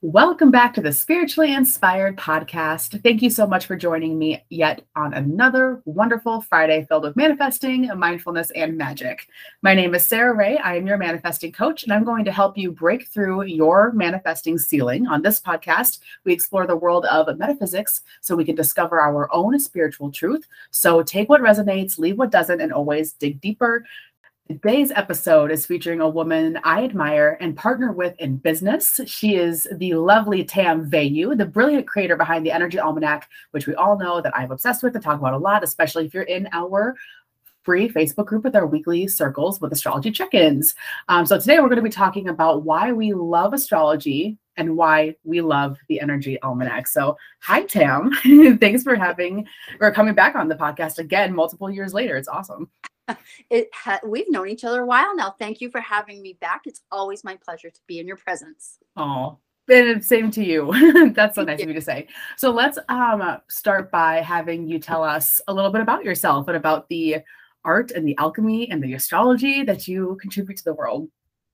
Welcome back to the Spiritually Inspired Podcast. Thank you so much for joining me yet on another wonderful Friday filled with manifesting, mindfulness, and magic. My name is Sarah Ray. I am your manifesting coach, and I'm going to help you break through your manifesting ceiling. On this podcast, we explore the world of metaphysics so we can discover our own spiritual truth. So take what resonates, leave what doesn't, and always dig deeper. Today's episode is featuring a woman I admire and partner with in business. She is the lovely Tam Veilleux, the brilliant creator behind the Energy Almanac, which we all know that I'm obsessed with and talk about a lot, especially if you're in our free Facebook group with our weekly circles with astrology check-ins. So today we're going to be talking about why we love astrology and why we love the Energy Almanac. So hi, Tam. Thanks for coming back on the podcast again multiple years later. It's awesome. We've known each other a while now. Thank you for having me back. It's always my pleasure to be in your presence. Oh, and same to you. That's so nice of you to say. So let's start by having you tell us a little bit about yourself and about the art and the alchemy and the astrology that you contribute to the world.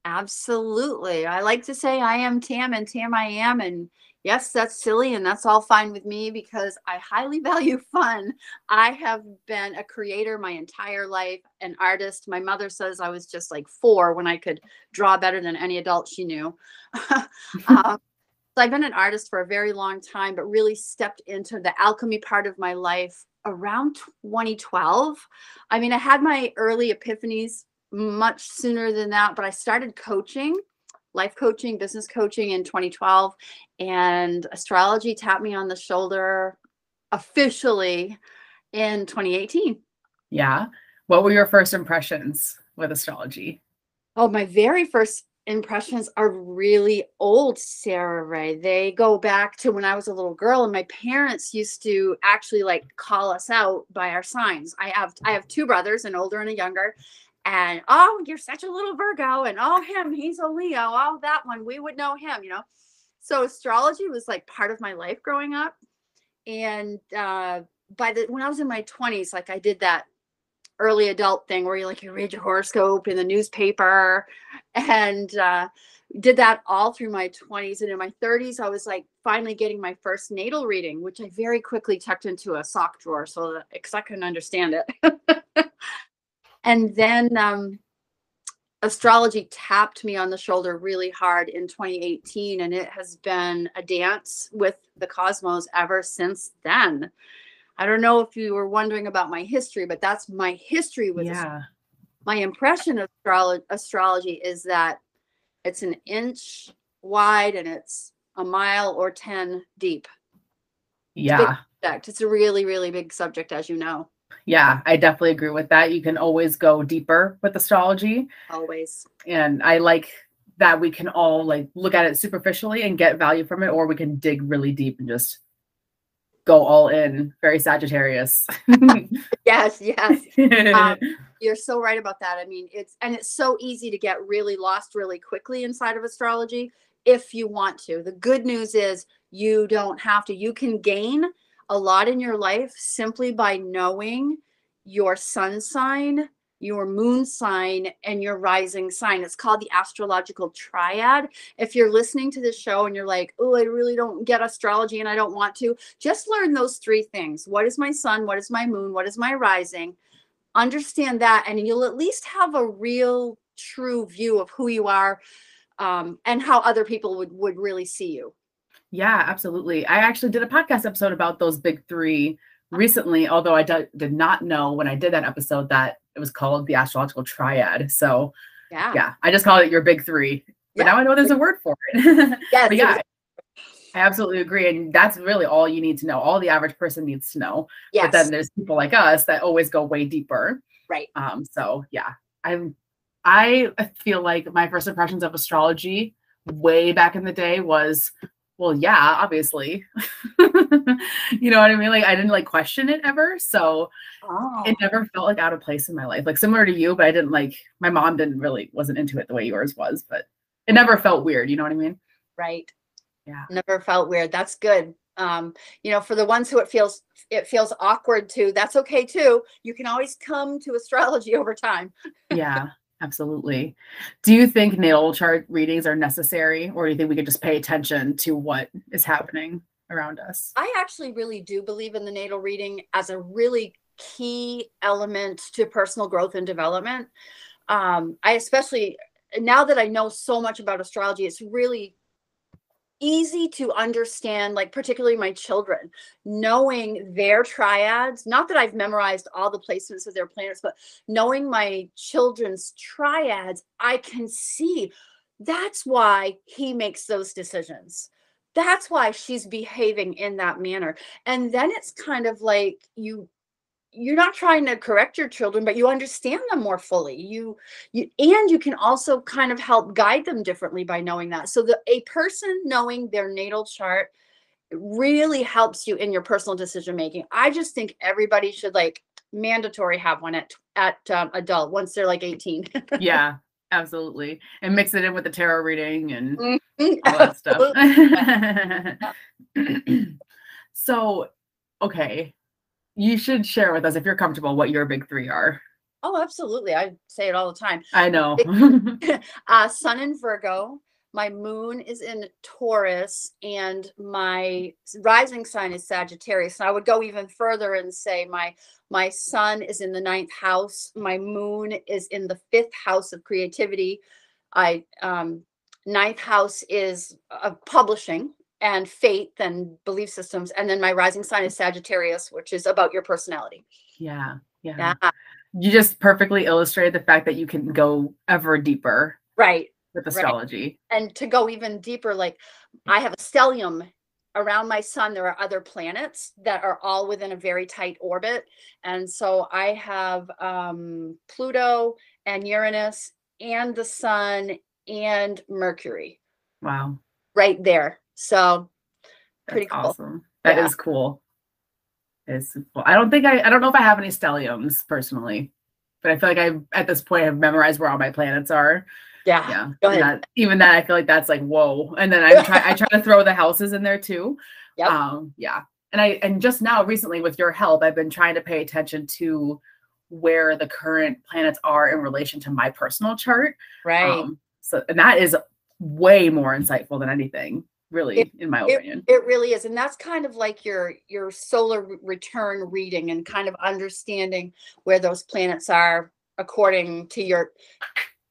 Absolutely. I like to say I am Tam and Tam I am. And yes, that's silly. And that's all fine with me because I highly value fun. I have been a creator my entire life, an artist. My mother says I was just like 4 when I could draw better than any adult she knew. So I've been an artist for a very long time, but really stepped into the alchemy part of my life around 2012. I mean, I had my early epiphanies much sooner than that, but I started coaching, life coaching, business coaching in 2012, and astrology tapped me on the shoulder officially in 2018. Yeah. What were your first impressions with astrology? Oh, my very first impressions are really old, Sarah Ray. They go back to when I was a little girl, and my parents used to actually like call us out by our signs. I have 2 brothers, an older and a younger. And, oh, you're such a little Virgo, and oh, him, he's a Leo. Oh, that one, we would know him, you know. So astrology was like part of my life growing up. And when I was in my 20s, like I did that early adult thing where you read your horoscope in the newspaper, and did that all through my 20s. And in my 30s, I was like finally getting my first natal reading, which I very quickly tucked into a sock drawer so that, because I couldn't understand it. And then astrology tapped me on the shoulder really hard in 2018, and it has been a dance with the cosmos ever since then. I don't know if you were wondering about my history, but that's my history with astrology. My impression of astrology is that it's an inch wide and it's a mile or 10 deep. Yeah. It's a really, really big subject, as you know. Yeah, I definitely agree with that. You can always go deeper with astrology. Always. And I like that we can all like look at it superficially and get value from it, or we can dig really deep and just go all in. Very Sagittarius. Yes. You're so right about that. I mean, it's so easy to get really lost really quickly inside of astrology if you want to. The good news is you don't have to. You can gain a lot in your life simply by knowing your sun sign, your moon sign, and your rising sign. It's called the astrological triad. If you're listening to this show and you're like, oh, I really don't get astrology and I don't want to, just learn those 3 things. What is my sun? What is my moon? What is my rising? Understand that, and you'll at least have a real true view of who you are and how other people would really see you. Yeah, absolutely. I actually did a podcast episode about those big 3 recently, although I did not know when I did that episode that it was called the astrological triad. So yeah, I just called it your big 3, but now I know there's a word for it. Yes, but yeah, I absolutely agree. And that's really all you need to know. All the average person needs to know. Yes. But then there's people like us that always go way deeper. Right. So yeah, I feel like my first impressions of astrology way back in the day was, well, yeah, obviously, you know what I mean? Like I didn't like question it ever. So It never felt like out of place in my life, like similar to you, but I didn't like, my mom wasn't into it the way yours was, but it never felt weird. You know what I mean? Right. Yeah. Never felt weird. That's good. For the ones who it feels awkward to, that's okay too. You can always come to astrology over time. Yeah. Absolutely. Do you think natal chart readings are necessary, or do you think we could just pay attention to what is happening around us? I actually really do believe in the natal reading as a really key element to personal growth and development. I especially, now that I know so much about astrology, it's really easy to understand, like particularly my children, knowing their triads, not that I've memorized all the placements of their planets, but knowing my children's triads, I can see that's why he makes those decisions. That's why she's behaving in that manner. And then it's kind of like you're not trying to correct your children, but you understand them more fully. You can also kind of help guide them differently by knowing that. So a person knowing their natal chart really helps you in your personal decision-making. I just think everybody should mandatory have one at adult once they're 18. Yeah, absolutely. And mix it in with the tarot reading and all that stuff. So, okay. You should share with us, if you're comfortable, what your big three are. Oh, absolutely. I say it all the time. I know. Sun in Virgo, my moon is in Taurus, and my rising sign is Sagittarius. And I would go even further and say my sun is in the 9th house. My moon is in the 5th house of creativity. 9th house is of publishing and faith and belief systems. And then my rising sign is Sagittarius, which is about your personality. Yeah. You just perfectly illustrated the fact that you can go ever deeper. Right. With astrology. Right. And to go even deeper, I have a stellium around my sun. There are other planets that are all within a very tight orbit. And so I have Pluto and Uranus and the sun and Mercury. Wow. Right there. So pretty cool. Awesome. That is cool. It's cool. I don't know if I have any stelliums personally, but I feel like at this point I've memorized where all my planets are. Yeah. Go ahead. Even that, I feel like that's whoa. And then I try to throw the houses in there too. Yep. Yeah. And just now recently with your help, I've been trying to pay attention to where the current planets are in relation to my personal chart. Right. And that is way more insightful than anything. Really, in my opinion. It really is. And that's kind of like your solar return reading and kind of understanding where those planets are according to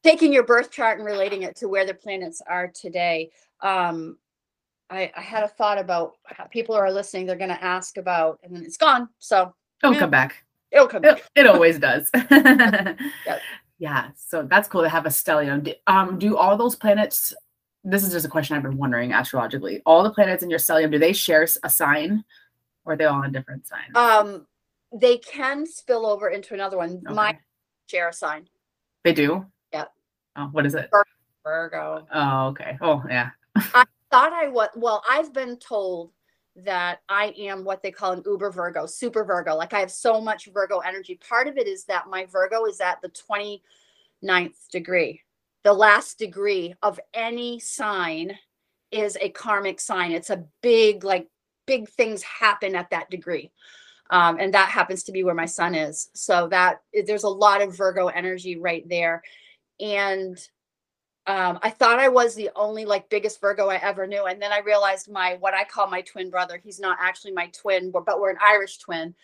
taking your birth chart and relating it to where the planets are today. I had a thought about how people are listening. They're going to ask about, and then it's gone. So it'll come back. It'll come back. It always does. Yep. Yeah. So that's cool to have a stellium. Do all those planets... This is just a question I've been wondering astrologically. All the planets in your stellium, do they share a sign, or are they all on different signs? They can spill over into another one. Okay. Mine share a sign. They do? Yeah. Oh, what is it? Virgo. Oh, okay. Oh, yeah. I thought I was. Well, I've been told that I am what they call an uber Virgo, super Virgo. I have so much Virgo energy. Part of it is that my Virgo is at the 29th degree. The last degree of any sign is a karmic sign. It's a big things happen at that degree. And that happens to be where my sun is. So that there's a lot of Virgo energy right there. And I thought I was the only biggest Virgo I ever knew. And then I realized what I call my twin brother, he's not actually my twin, but we're an Irish twin.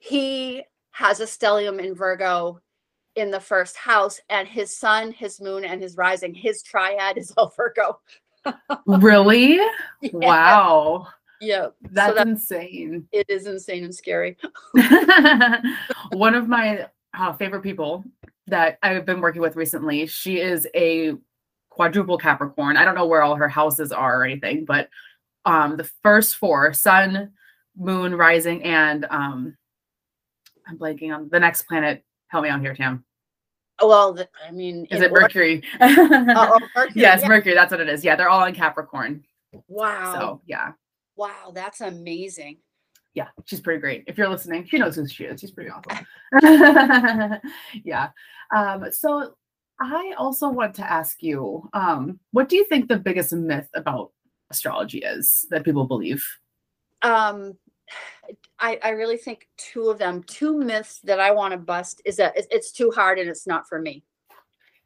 He has a stellium in Virgo in the 1st house, and his sun, his moon, and his rising, his triad is all Virgo. Really? Yeah. Wow. Yeah. That's insane. It is insane and scary. One of my favorite people that I've been working with recently, she is a quadruple Capricorn. I don't know where all her houses are or anything, but the 1st 4, sun, moon, rising, and I'm blanking on the next planet. Help me out here, Tam. Well, is it Mercury? Mercury. Yes, yeah. Mercury. That's what it is. Yeah, they're all in Capricorn. Wow. So, yeah. Wow, that's amazing. Yeah, she's pretty great. If you're listening, she knows who she is. She's pretty awesome. Yeah. So I also want to ask you, what do you think the biggest myth about astrology is that people believe? I really think two myths that I want to bust is that it's too hard and it's not for me.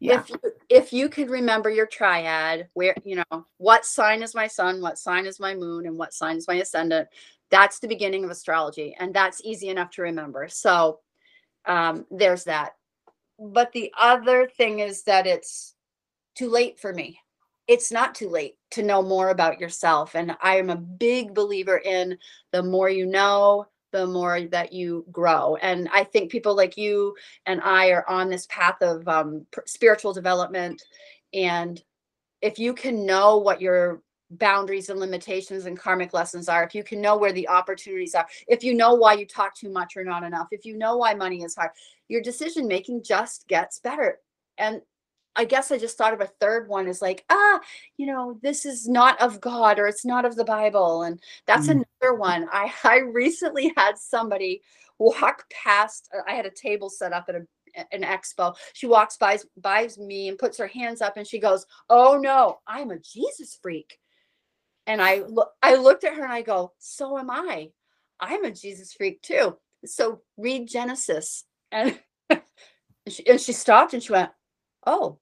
Yeah. If you could remember your triad, where, you know, what sign is my sun, what sign is my moon, and what sign is my ascendant, that's the beginning of astrology. And that's easy enough to remember. So there's that. But the other thing is that it's too late for me. It's not too late to know more about yourself. And I am a big believer in the more you know, the more that you grow. And I think people like you and I are on this path of spiritual development. And if you can know what your boundaries and limitations and karmic lessons are, if you can know where the opportunities are, if you know why you talk too much or not enough, if you know why money is hard, your decision making just gets better. And I guess I just thought of a third one is like, you know, this is not of God or it's not of the Bible. And that's another one. I recently had somebody walk past. I had a table set up at an expo. She walks by me and puts her hands up and she goes, "Oh no, I'm a Jesus freak." And I looked at her and I go, "So am I. I'm a Jesus freak too. So read Genesis." And she stopped and she went, "Oh."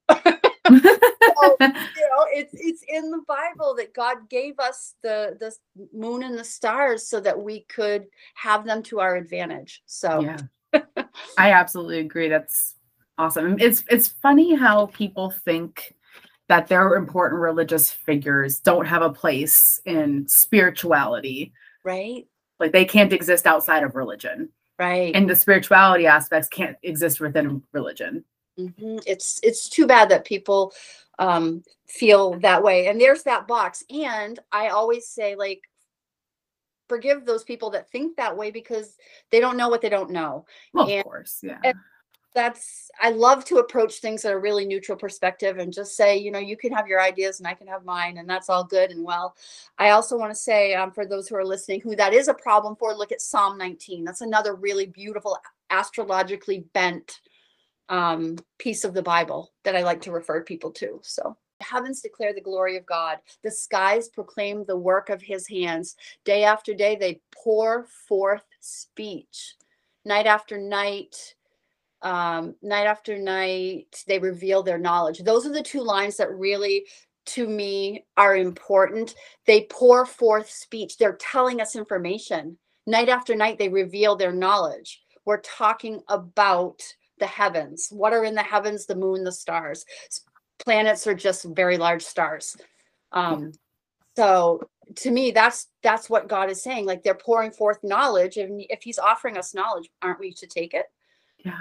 So, you know, it's in the Bible that God gave us the moon and the stars so that we could have them to our advantage. So yeah. I absolutely agree. That's awesome. It's funny how people think that their important religious figures don't have a place in spirituality. Right. Like they can't exist outside of religion. Right. And the spirituality aspects can't exist within religion. Mm-hmm. It's too bad that people feel that way. And there's that box. And I always say, like, forgive those people that think that way because they don't know what they don't know. Well, and, of course. Yeah. And I love to approach things at a really neutral perspective and just say, you know, you can have your ideas and I can have mine, and that's all good and well. I also want to say for those who are listening, who that is a problem for, look at Psalm 19. That's another really beautiful astrologically bent piece of the Bible that I like to refer people to. So the heavens declare the glory of God. The skies proclaim the work of his hands. Day after day, they pour forth speech. Night after night, they reveal their knowledge. Those are the two lines that really, to me, are important. They pour forth speech. They're telling us information. Night after night, they reveal their knowledge. We're talking about the heavens. What are in the heavens? The moon, the stars. Planets are just very large stars. So to me, that's what God is saying. Like they're pouring forth knowledge. And if he's offering us knowledge, aren't we to take it? Yeah.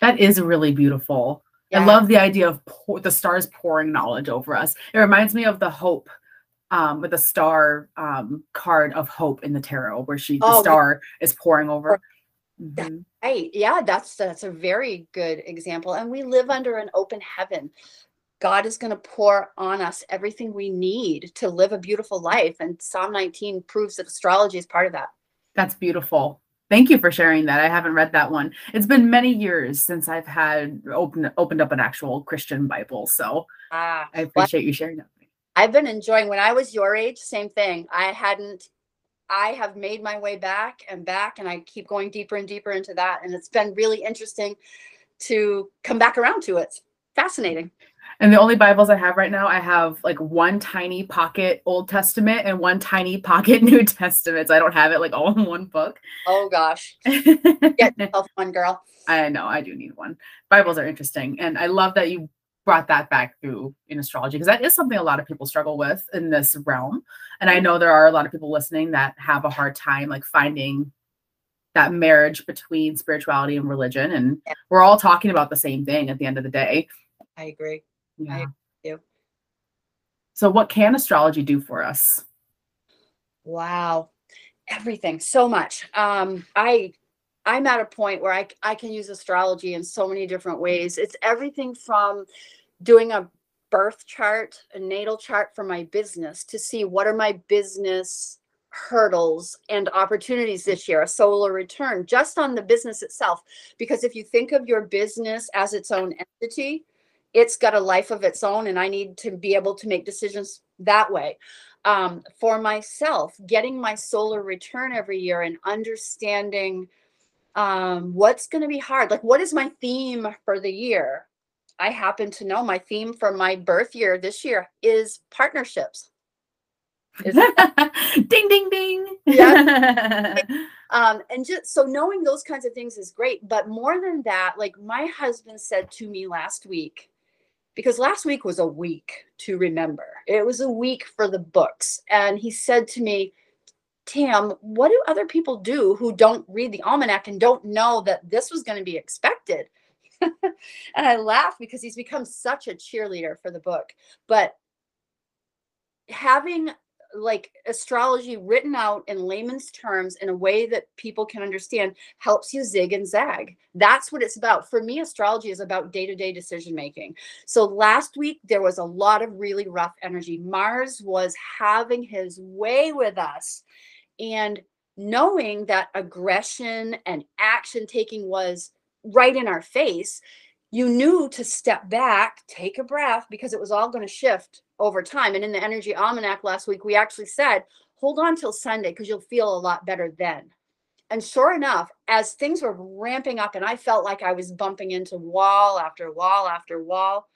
That is really beautiful. Yeah. I love the idea of the stars pouring knowledge over us. It reminds me of the hope with the star card of hope in the tarot where the star is pouring over. That's right. Yeah, that's a very good example. And we live under an open heaven. God is going to pour on us everything we need to live a beautiful life. And Psalm 19 proves that astrology is part of that. That's beautiful. Thank you for sharing that. I haven't read that one. It's been many years since I've had opened up an actual Christian Bible. So I appreciate you sharing that. I've been enjoying, when I was your age, same thing. I have made my way back and back, and I keep going deeper and deeper into that. And it's been really interesting to come back around to it. It's fascinating. And the only Bibles I have right now, I have like one tiny pocket Old Testament and one tiny pocket New Testament. So I don't have it like all in one book. Oh gosh. Get yourself one, girl. I know, I do need one. Bibles are interesting. And I love that you brought that back through in astrology, because that is something a lot of people struggle with in this realm. And I know there are a lot of people listening that have a hard time like finding that marriage between spirituality and religion. And we're all talking about the same thing at the end of the day. I agree. Yeah. I agree with you. So what can astrology do for us? Wow. Everything. So much. I'm at a point where I can use astrology in so many different ways. It's everything from doing a birth chart, a natal chart for my business to see what are my business hurdles and opportunities this year, a solar return just on the business itself. Because if you think of your business as its own entity, it's got a life of its own, and I need to be able to make decisions that way. For myself, getting my solar return every year and understanding what's going to be hard? Like, what is my theme for the year? I happen to know my theme for my birth year this year is partnerships. Ding, ding, ding. Yeah. And just so knowing those kinds of things is great. But more than that, like my husband said to me last week, because last week was a week to remember. It was a week for the books. And he said to me, Tam, what do other people do who don't read the almanac and don't know that this was going to be expected? And I laugh because he's become such a cheerleader for the book. But having like astrology written out in layman's terms in a way that people can understand helps you zig and zag. That's what it's about. For me, astrology is about day-to-day decision-making. So last week, there was a lot of really rough energy. Mars was having his way with us. And knowing that aggression and action taking was right in our face, you knew to step back, take a breath, because it was all going to shift over time. And in the Energy Almanac last week, we actually said, hold on till Sunday because you'll feel a lot better then. And sure enough, as things were ramping up and I felt like I was bumping into wall after wall after wall,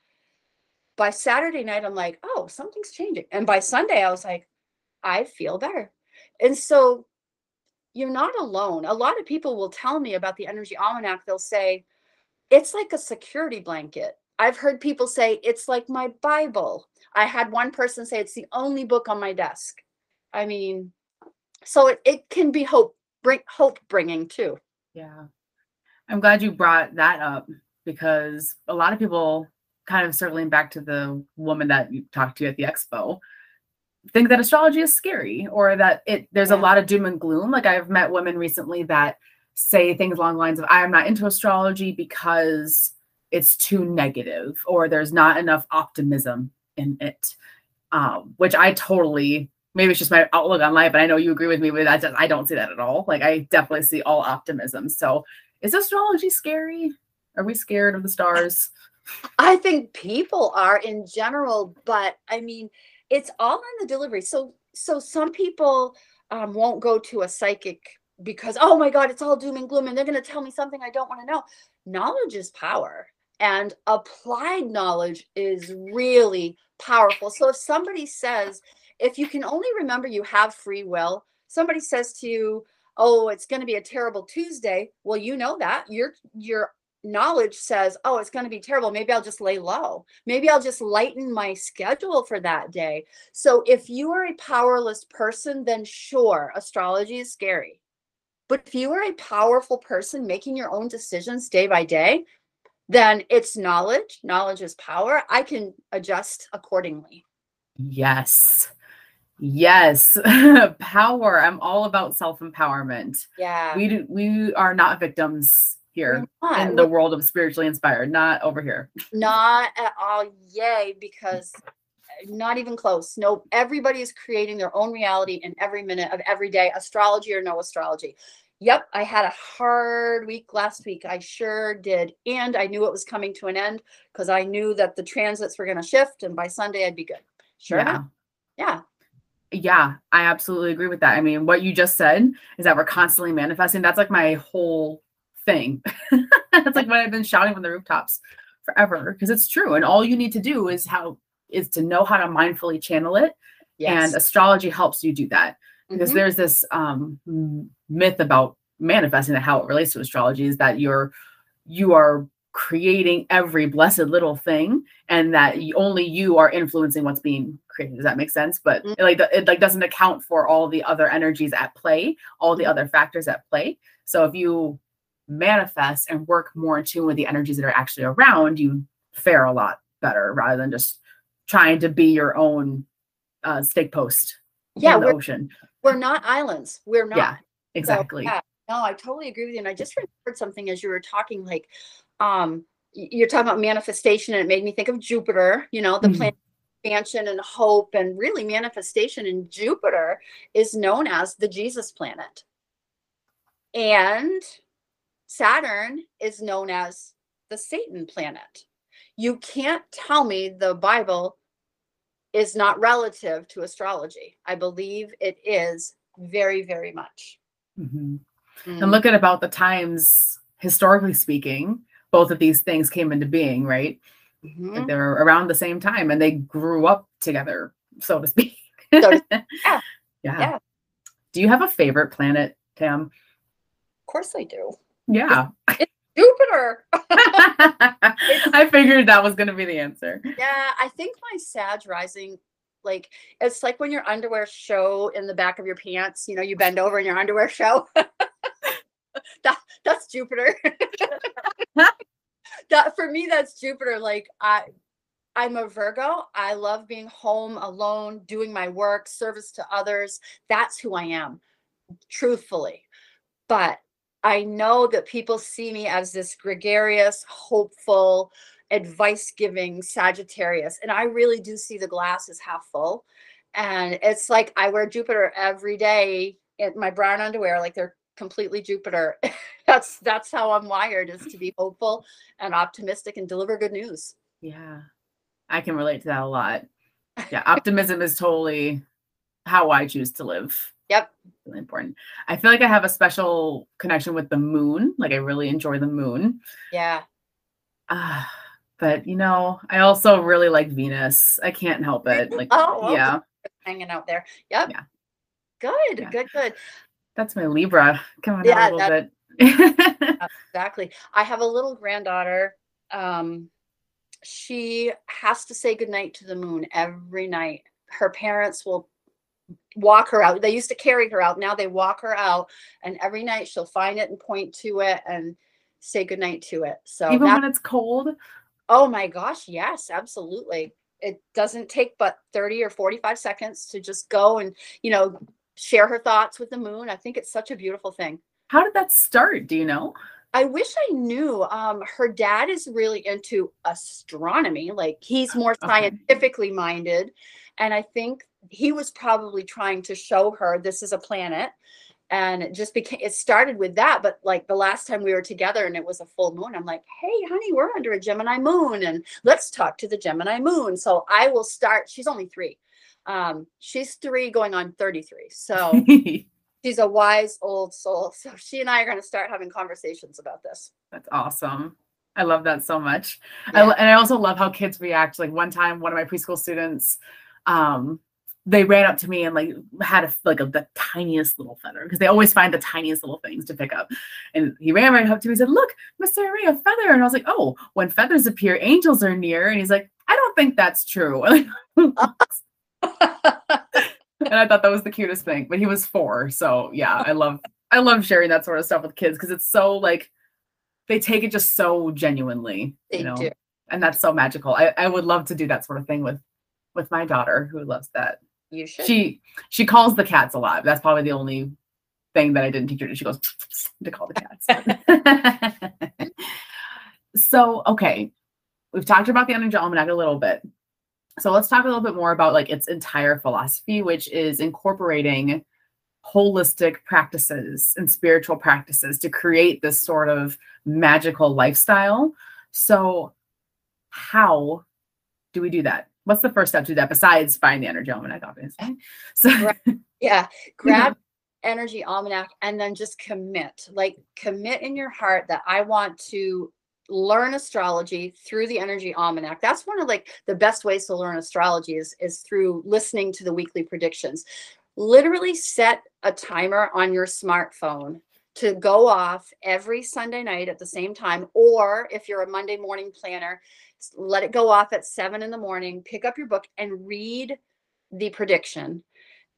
by Saturday night, I'm like, oh, something's changing. And by Sunday, I was like, I feel better. And so you're not alone. A lot of people will tell me about the Energy Almanac. They'll say, it's like a security blanket. I've heard people say, it's like my Bible. I had one person say, it's the only book on my desk. I mean, so it can be hope bringing too. Yeah. I'm glad you brought that up because a lot of people, kind of circling back to the woman that you talked to at the expo, think that astrology is scary or that there's a lot of doom and gloom. Like I've met women recently that say things along the lines of, I am not into astrology because it's too negative or there's not enough optimism in it, which I totally, maybe it's just my outlook on life, but I know you agree with me, but I don't see that at all. Like I definitely see all optimism. So is astrology scary? Are we scared of the stars? I think people are in general, but I mean, it's all on the delivery. So some people won't go to a psychic because, oh my God, it's all doom and gloom and they're going to tell me something I don't want to know. Knowledge is power and applied knowledge is really powerful. So if somebody says, if you can only remember you have free will, somebody says to you, oh, it's going to be a terrible Tuesday. Well, you know that your knowledge says, oh, it's going to be terrible. Maybe I'll just lay low. Maybe I'll just lighten my schedule for that day. So if you are a powerless person, then sure, astrology is scary. But if you are a powerful person making your own decisions day by day, then it's knowledge. Knowledge is power. I can adjust accordingly. Yes. Yes. Power. I'm all about self-empowerment. Yeah. We are not victims here in the world of spiritually inspired. Not over here. Not at all. Yay. Because not even close. No, everybody is creating their own reality in every minute of every day, astrology or no astrology. Yep, I had a hard week last week. I sure did. And I knew it was coming to an end because I knew that the transits were going to shift and by Sunday I'd be good. Sure. Yeah. Yeah. Yeah, I absolutely agree with that. I mean, what you just said is that we're constantly manifesting. That's like my whole thing. That's like what I've been shouting from the rooftops forever because it's true. And all you need to do is to know how to mindfully channel it. Yes. And astrology helps you do that. Because there's this myth about manifesting and how it relates to astrology is that you are creating every blessed little thing and that only you are influencing what's being created. Does that make sense? But it doesn't account for all the other energies at play, all the other factors at play. So if you manifest and work more in tune with the energies that are actually around, you fare a lot better rather than just trying to be your own stake post in the ocean. We're not islands. We're not. Yeah, exactly. So, yeah. No, I totally agree with you. And I just remembered something as you were talking, like you're talking about manifestation and it made me think of Jupiter, you know, the planet expansion and hope, and really manifestation in Jupiter is known as the Jesus planet. And Saturn is known as the Satan planet. You can't tell me the Bible is not relative to astrology. I believe it is very, very much. And look at about the times, historically speaking, both of these things came into being, right? Mm-hmm. Like they're around the same time and they grew up together, so to speak. Yeah. Do you have a favorite planet, Tam? Of course I do. Yeah. It's Jupiter. I figured that was going to be the answer. Yeah. I think my Sag rising, like, it's like when your underwear show in the back of your pants, you know, you bend over and your underwear show. That's Jupiter. That for me, that's Jupiter. Like I'm a Virgo. I love being home alone, doing my work, service to others. That's who I am, truthfully. But I know that people see me as this gregarious, hopeful, advice-giving Sagittarius. And I really do see the glass as half full. And it's like I wear Jupiter every day in my brown underwear, like they're completely Jupiter. That's how I'm wired, is to be hopeful and optimistic and deliver good news. Yeah. I can relate to that a lot. Yeah. Optimism is totally how I choose to live. Yep. Really important. I feel like I have a special connection with the moon. Like I really enjoy the moon. Yeah. But you know, I also really like Venus. I can't help it. Like, oh, yeah. Hanging out there. Yep. Yeah. Good, yeah. Good. That's my Libra. Come on, yeah, out a little bit. Exactly. I have a little granddaughter. She has to say goodnight to the moon every night. Her parents will walk her out. They used to carry her out. Now they walk her out. And every night she'll find it and point to it and say goodnight to it. So even when it's cold? Oh, my gosh. Yes, absolutely. It doesn't take but 30 or 45 seconds to just go and, you know, share her thoughts with the moon. I think it's such a beautiful thing. How did that start? Do you know? I wish I knew. Her dad is really into astronomy. Like he's more scientifically minded. And I think he was probably trying to show her this is a planet. And it just became, it started with that. But like the last time we were together and it was a full moon, I'm like, hey, honey, we're under a Gemini moon and let's talk to the Gemini moon. So I will start. She's only 3. She's 3 going on 33. So she's a wise old soul. So she and I are going to start having conversations about this. That's awesome. I love that so much. Yeah. And I also love how kids react. Like one time, one of my preschool students, they ran up to me and like had the tiniest little feather, because they always find the tiniest little things to pick up. And he ran right up to me and said, look, Miss Sarah Ray, a feather. And I was like, oh, when feathers appear, angels are near. And he's like, I don't think that's true. And I thought that was the cutest thing, but he was 4. So yeah, I love sharing that sort of stuff with kids, because it's so like they take it just so genuinely, you know, and that's so magical. I would love to do that sort of thing with my daughter, who loves that. You should. She calls the cats a lot. That's probably the only thing that I didn't teach her. She goes to call the cats. So, okay. We've talked about the Energy Almanac a little bit. So let's talk a little bit more about like its entire philosophy, which is incorporating holistic practices and spiritual practices to create this sort of magical lifestyle. So how do we do that? What's the first step to that besides buying the Energy Almanac, obviously? So yeah, grab Energy Almanac and then just commit in your heart that I want to learn astrology through the Energy Almanac. That's one of like the best ways to learn astrology is through listening to the weekly predictions. Literally set a timer on your smartphone to go off every Sunday night at the same time. Or if you're a Monday morning planner, let it go off at 7 in the morning, pick up your book and read the prediction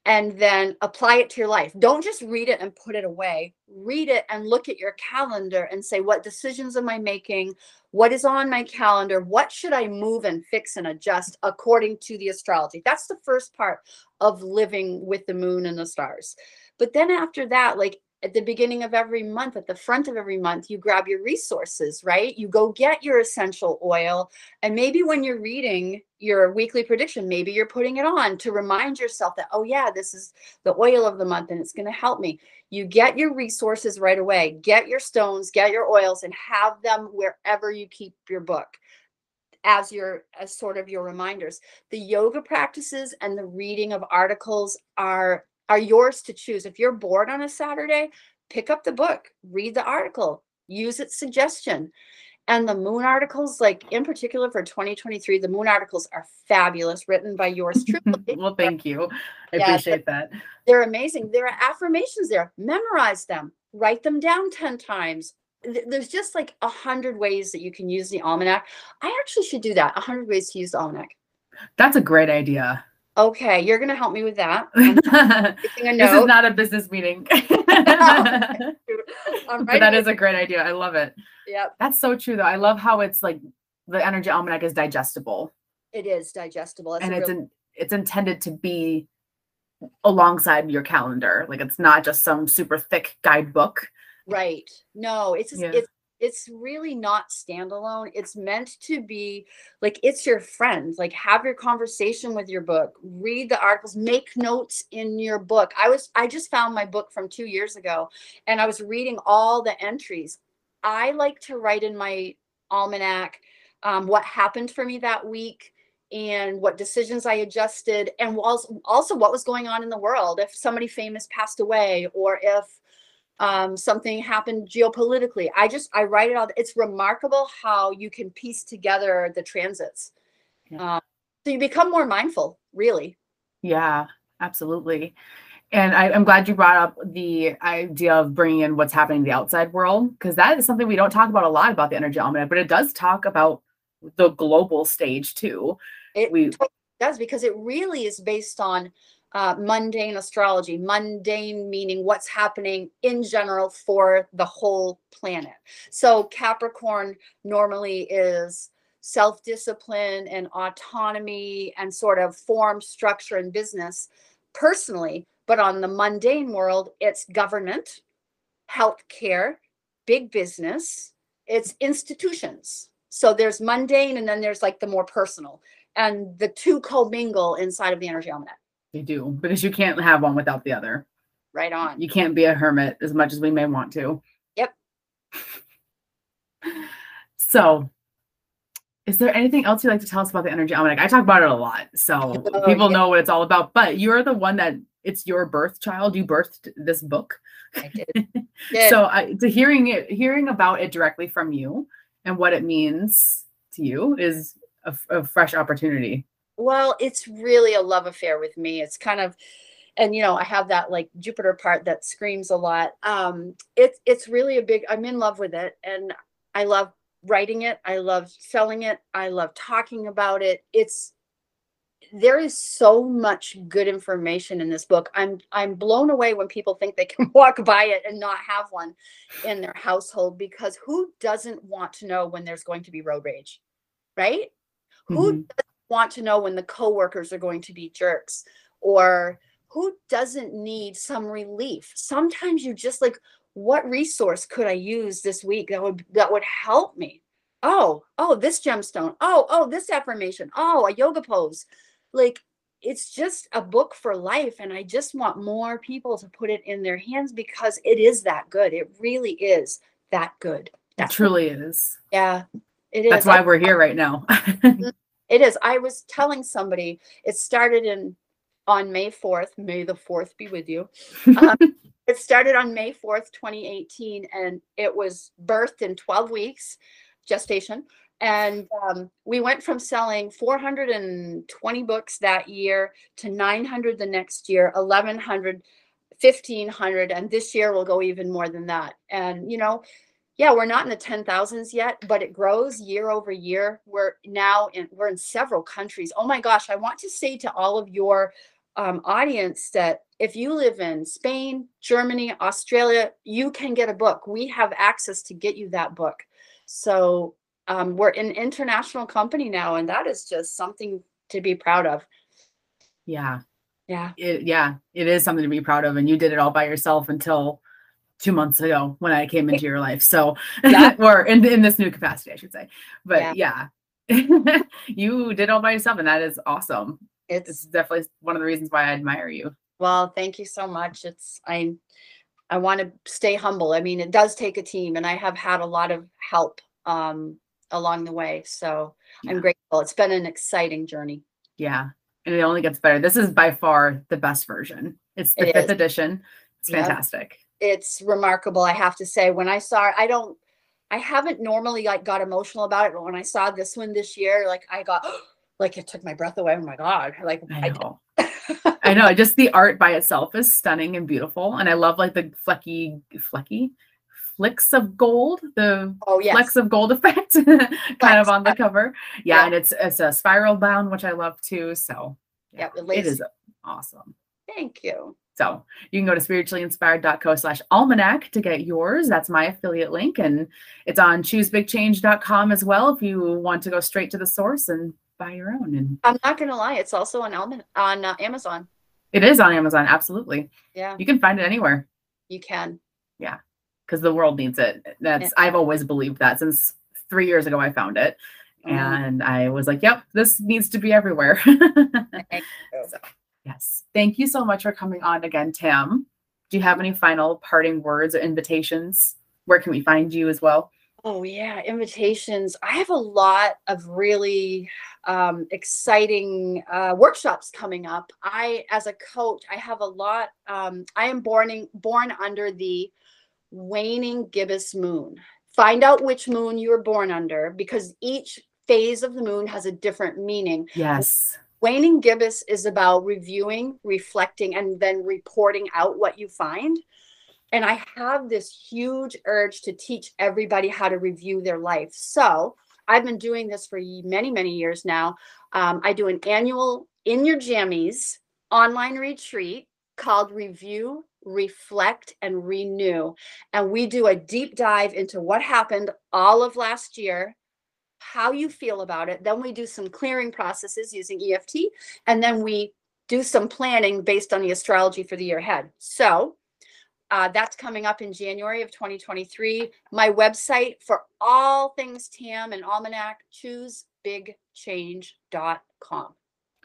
and then apply it to your life. Don't just read it and put it away. Read it and look at your calendar and say, what decisions am I making? What is on my calendar? What should I move and fix and adjust according to the astrology? That's the first part of living with the moon and the stars. But then after that, like at the beginning of every month, at the front of every month, you grab your resources, right? You go get your essential oil. And maybe when you're reading your weekly prediction, maybe you're putting it on to remind yourself that, oh yeah, this is the oil of the month and it's going to help me. You get your resources right away, get your stones, get your oils, and have them wherever you keep your book as sort of your reminders. The yoga practices and the reading of articles are yours to choose. If you're bored on a Saturday, pick up the book, read the article, use its suggestion. And the Moon articles, like in particular for 2023, the Moon articles are fabulous, written by yours truly. Well, thank you. I appreciate that. They're amazing. There are affirmations there. Memorize them. Write them down 10 times. There's just like 100 ways that you can use the almanac. I actually should do that. 100 ways to use the almanac. That's a great idea. Okay, you're going to help me with that. This is not a business meeting. But that is a great idea. I love it. Yep. That's so true, though. I love how it's like the Energy Almanac is digestible. It is digestible. That's it's intended to be alongside your calendar. Like, it's not just some super thick guidebook. Right. No, it's really not standalone. It's meant to be like, it's your friend. Like, have your conversation with your book, read the articles, make notes in your book. I just found my book from 2 years ago and I was reading all the entries. I like to write in my almanac what happened for me that week and what decisions I adjusted, and also what was going on in the world. If somebody famous passed away, or if something happened geopolitically. I write it all. It's remarkable how you can piece together the transits. Yeah. So you become more mindful, really. Yeah, absolutely. And I'm glad you brought up the idea of bringing in what's happening in the outside world, because that is something we don't talk about a lot about the Energy Almanac, but it does talk about the global stage too. It does, because it really is based on mundane astrology, mundane meaning what's happening in general for the whole planet. So Capricorn normally is self-discipline and autonomy and sort of form, structure, and business personally. But on the mundane world, it's government, healthcare, big business, it's institutions. So there's mundane and then there's like the more personal. And the two co-mingle inside of the Energy Almanac. They do, because you can't have one without the other. Right on. You can't be a hermit as much as we may want to. Yep. So is there anything else you'd like to tell us about the Energy Almanac? I talk about it a lot, so people know what it's all about, but you're the one that it's your birth child. You birthed this book. I did. So hearing about it directly from you and what it means to you is a fresh opportunity. Well, it's really a love affair with me. It's kind of, and you know, I have that like Jupiter part that screams a lot. It's really I'm in love with it, and I love writing it. I love selling it. I love talking about it. There is so much good information in this book. I'm blown away when people think they can walk by it and not have one in their household, because who doesn't want to know when there's going to be road rage, right? Mm-hmm. Who want to know when the coworkers are going to be jerks, or who doesn't need some relief? Sometimes you just like, what resource could I use this week that would help me? Oh, this gemstone. Oh, this affirmation. Oh, a yoga pose. Like, it's just a book for life. And I just want more people to put it in their hands, because it is that good. It really is that good. That truly is. Yeah, it is. That's why we're here right now. It is. I was telling somebody, it started on May 4th. May the 4th be with you. It started on May 4th, 2018, and it was birthed in 12 weeks, gestation. And we went from selling 420 books that year to 900 the next year, 1,100, 1,500. And this year we'll go even more than that. And, you know, yeah, we're not in the 10,000s yet, but it grows year over year. We're in several countries. Oh my gosh, I want to say to all of your audience that if you live in Spain, Germany, Australia, you can get a book. We have access to get you that book. So we're an international company now, and that is just something to be proud of. Yeah. Yeah. It is something to be proud of. And you did it all by yourself until 2 months ago when I came into your life. So, yeah. Or in this new capacity, I should say. But yeah. You did all by yourself, and that is awesome. It's definitely one of the reasons why I admire you. Well, thank you so much. I want to stay humble. I mean, it does take a team, and I have had a lot of help along the way. So yeah. I'm grateful. It's been an exciting journey. Yeah. And it only gets better. This is by far the best version. It's the fifth edition. It's fantastic. Yep. It's remarkable. I have to say, when I saw it, I haven't normally like got emotional about it, but when I saw this one this year, like I got like, it took my breath away. Oh my God. Like I know. I know. Just the art by itself is stunning and beautiful. And I love like the flecks of gold, the flecks of gold effect kind of on the cover. Yeah. And it's a spiral bound, which I love too. So it is awesome. Thank you. So you can go to spirituallyinspired.co/almanac to get yours. That's my affiliate link. And it's on choosebigchange.com as well, if you want to go straight to the source and buy your own. And I'm not going to lie, it's also on Amazon. It is on Amazon. Absolutely. Yeah. You can find it anywhere. You can. Yeah. Because the world needs it. I've always believed that since 3 years ago I found it. Mm-hmm. And I was like, yep, this needs to be everywhere. So. Yes. Thank you so much for coming on again, Tam. Do you have any final parting words or invitations? Where can we find you as well? Oh, yeah. Invitations. I have a lot of really exciting workshops coming up. As a coach, I have a lot. I am born under the waning gibbous moon. Find out which moon you were born under, because each phase of the moon has a different meaning. Yes. Waning gibbous is about reviewing, reflecting, and then reporting out what you find. And I have this huge urge to teach everybody how to review their life. So I've been doing this for many, many years now. I do an annual In Your Jammies online retreat called Review, Reflect, and Renew. And we do a deep dive into what happened all of last year, how you feel about it. Then we do some clearing processes using EFT, and then we do some planning based on the astrology for the year ahead. So that's coming up in January of 2023. My website for all things Tam and Almanac, choosebigchange.com.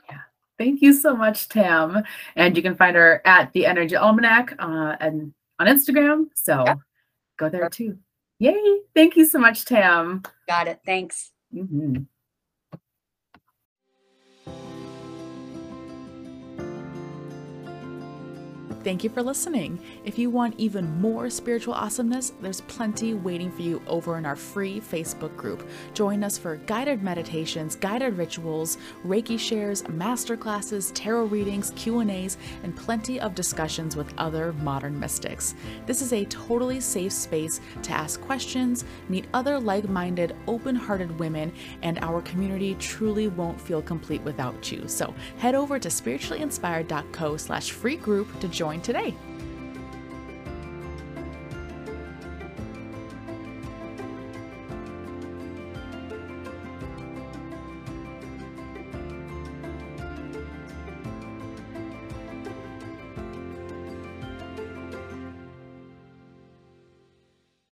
Yeah. Thank you so much, Tam. And you can find her at the Energy Almanac and on Instagram. So go there too. Yay. Thank you so much, Tam. Got it. Thanks. Mm-hmm. Thank you for listening. If you want even more spiritual awesomeness, there's plenty waiting for you over in our free Facebook group. Join us for guided meditations, guided rituals, Reiki shares, masterclasses, tarot readings, Q&As, and plenty of discussions with other modern mystics. This is a totally safe space to ask questions, meet other like-minded, open-hearted women, and our community truly won't feel complete without you. So head over to spirituallyinspired.co/free group to join today.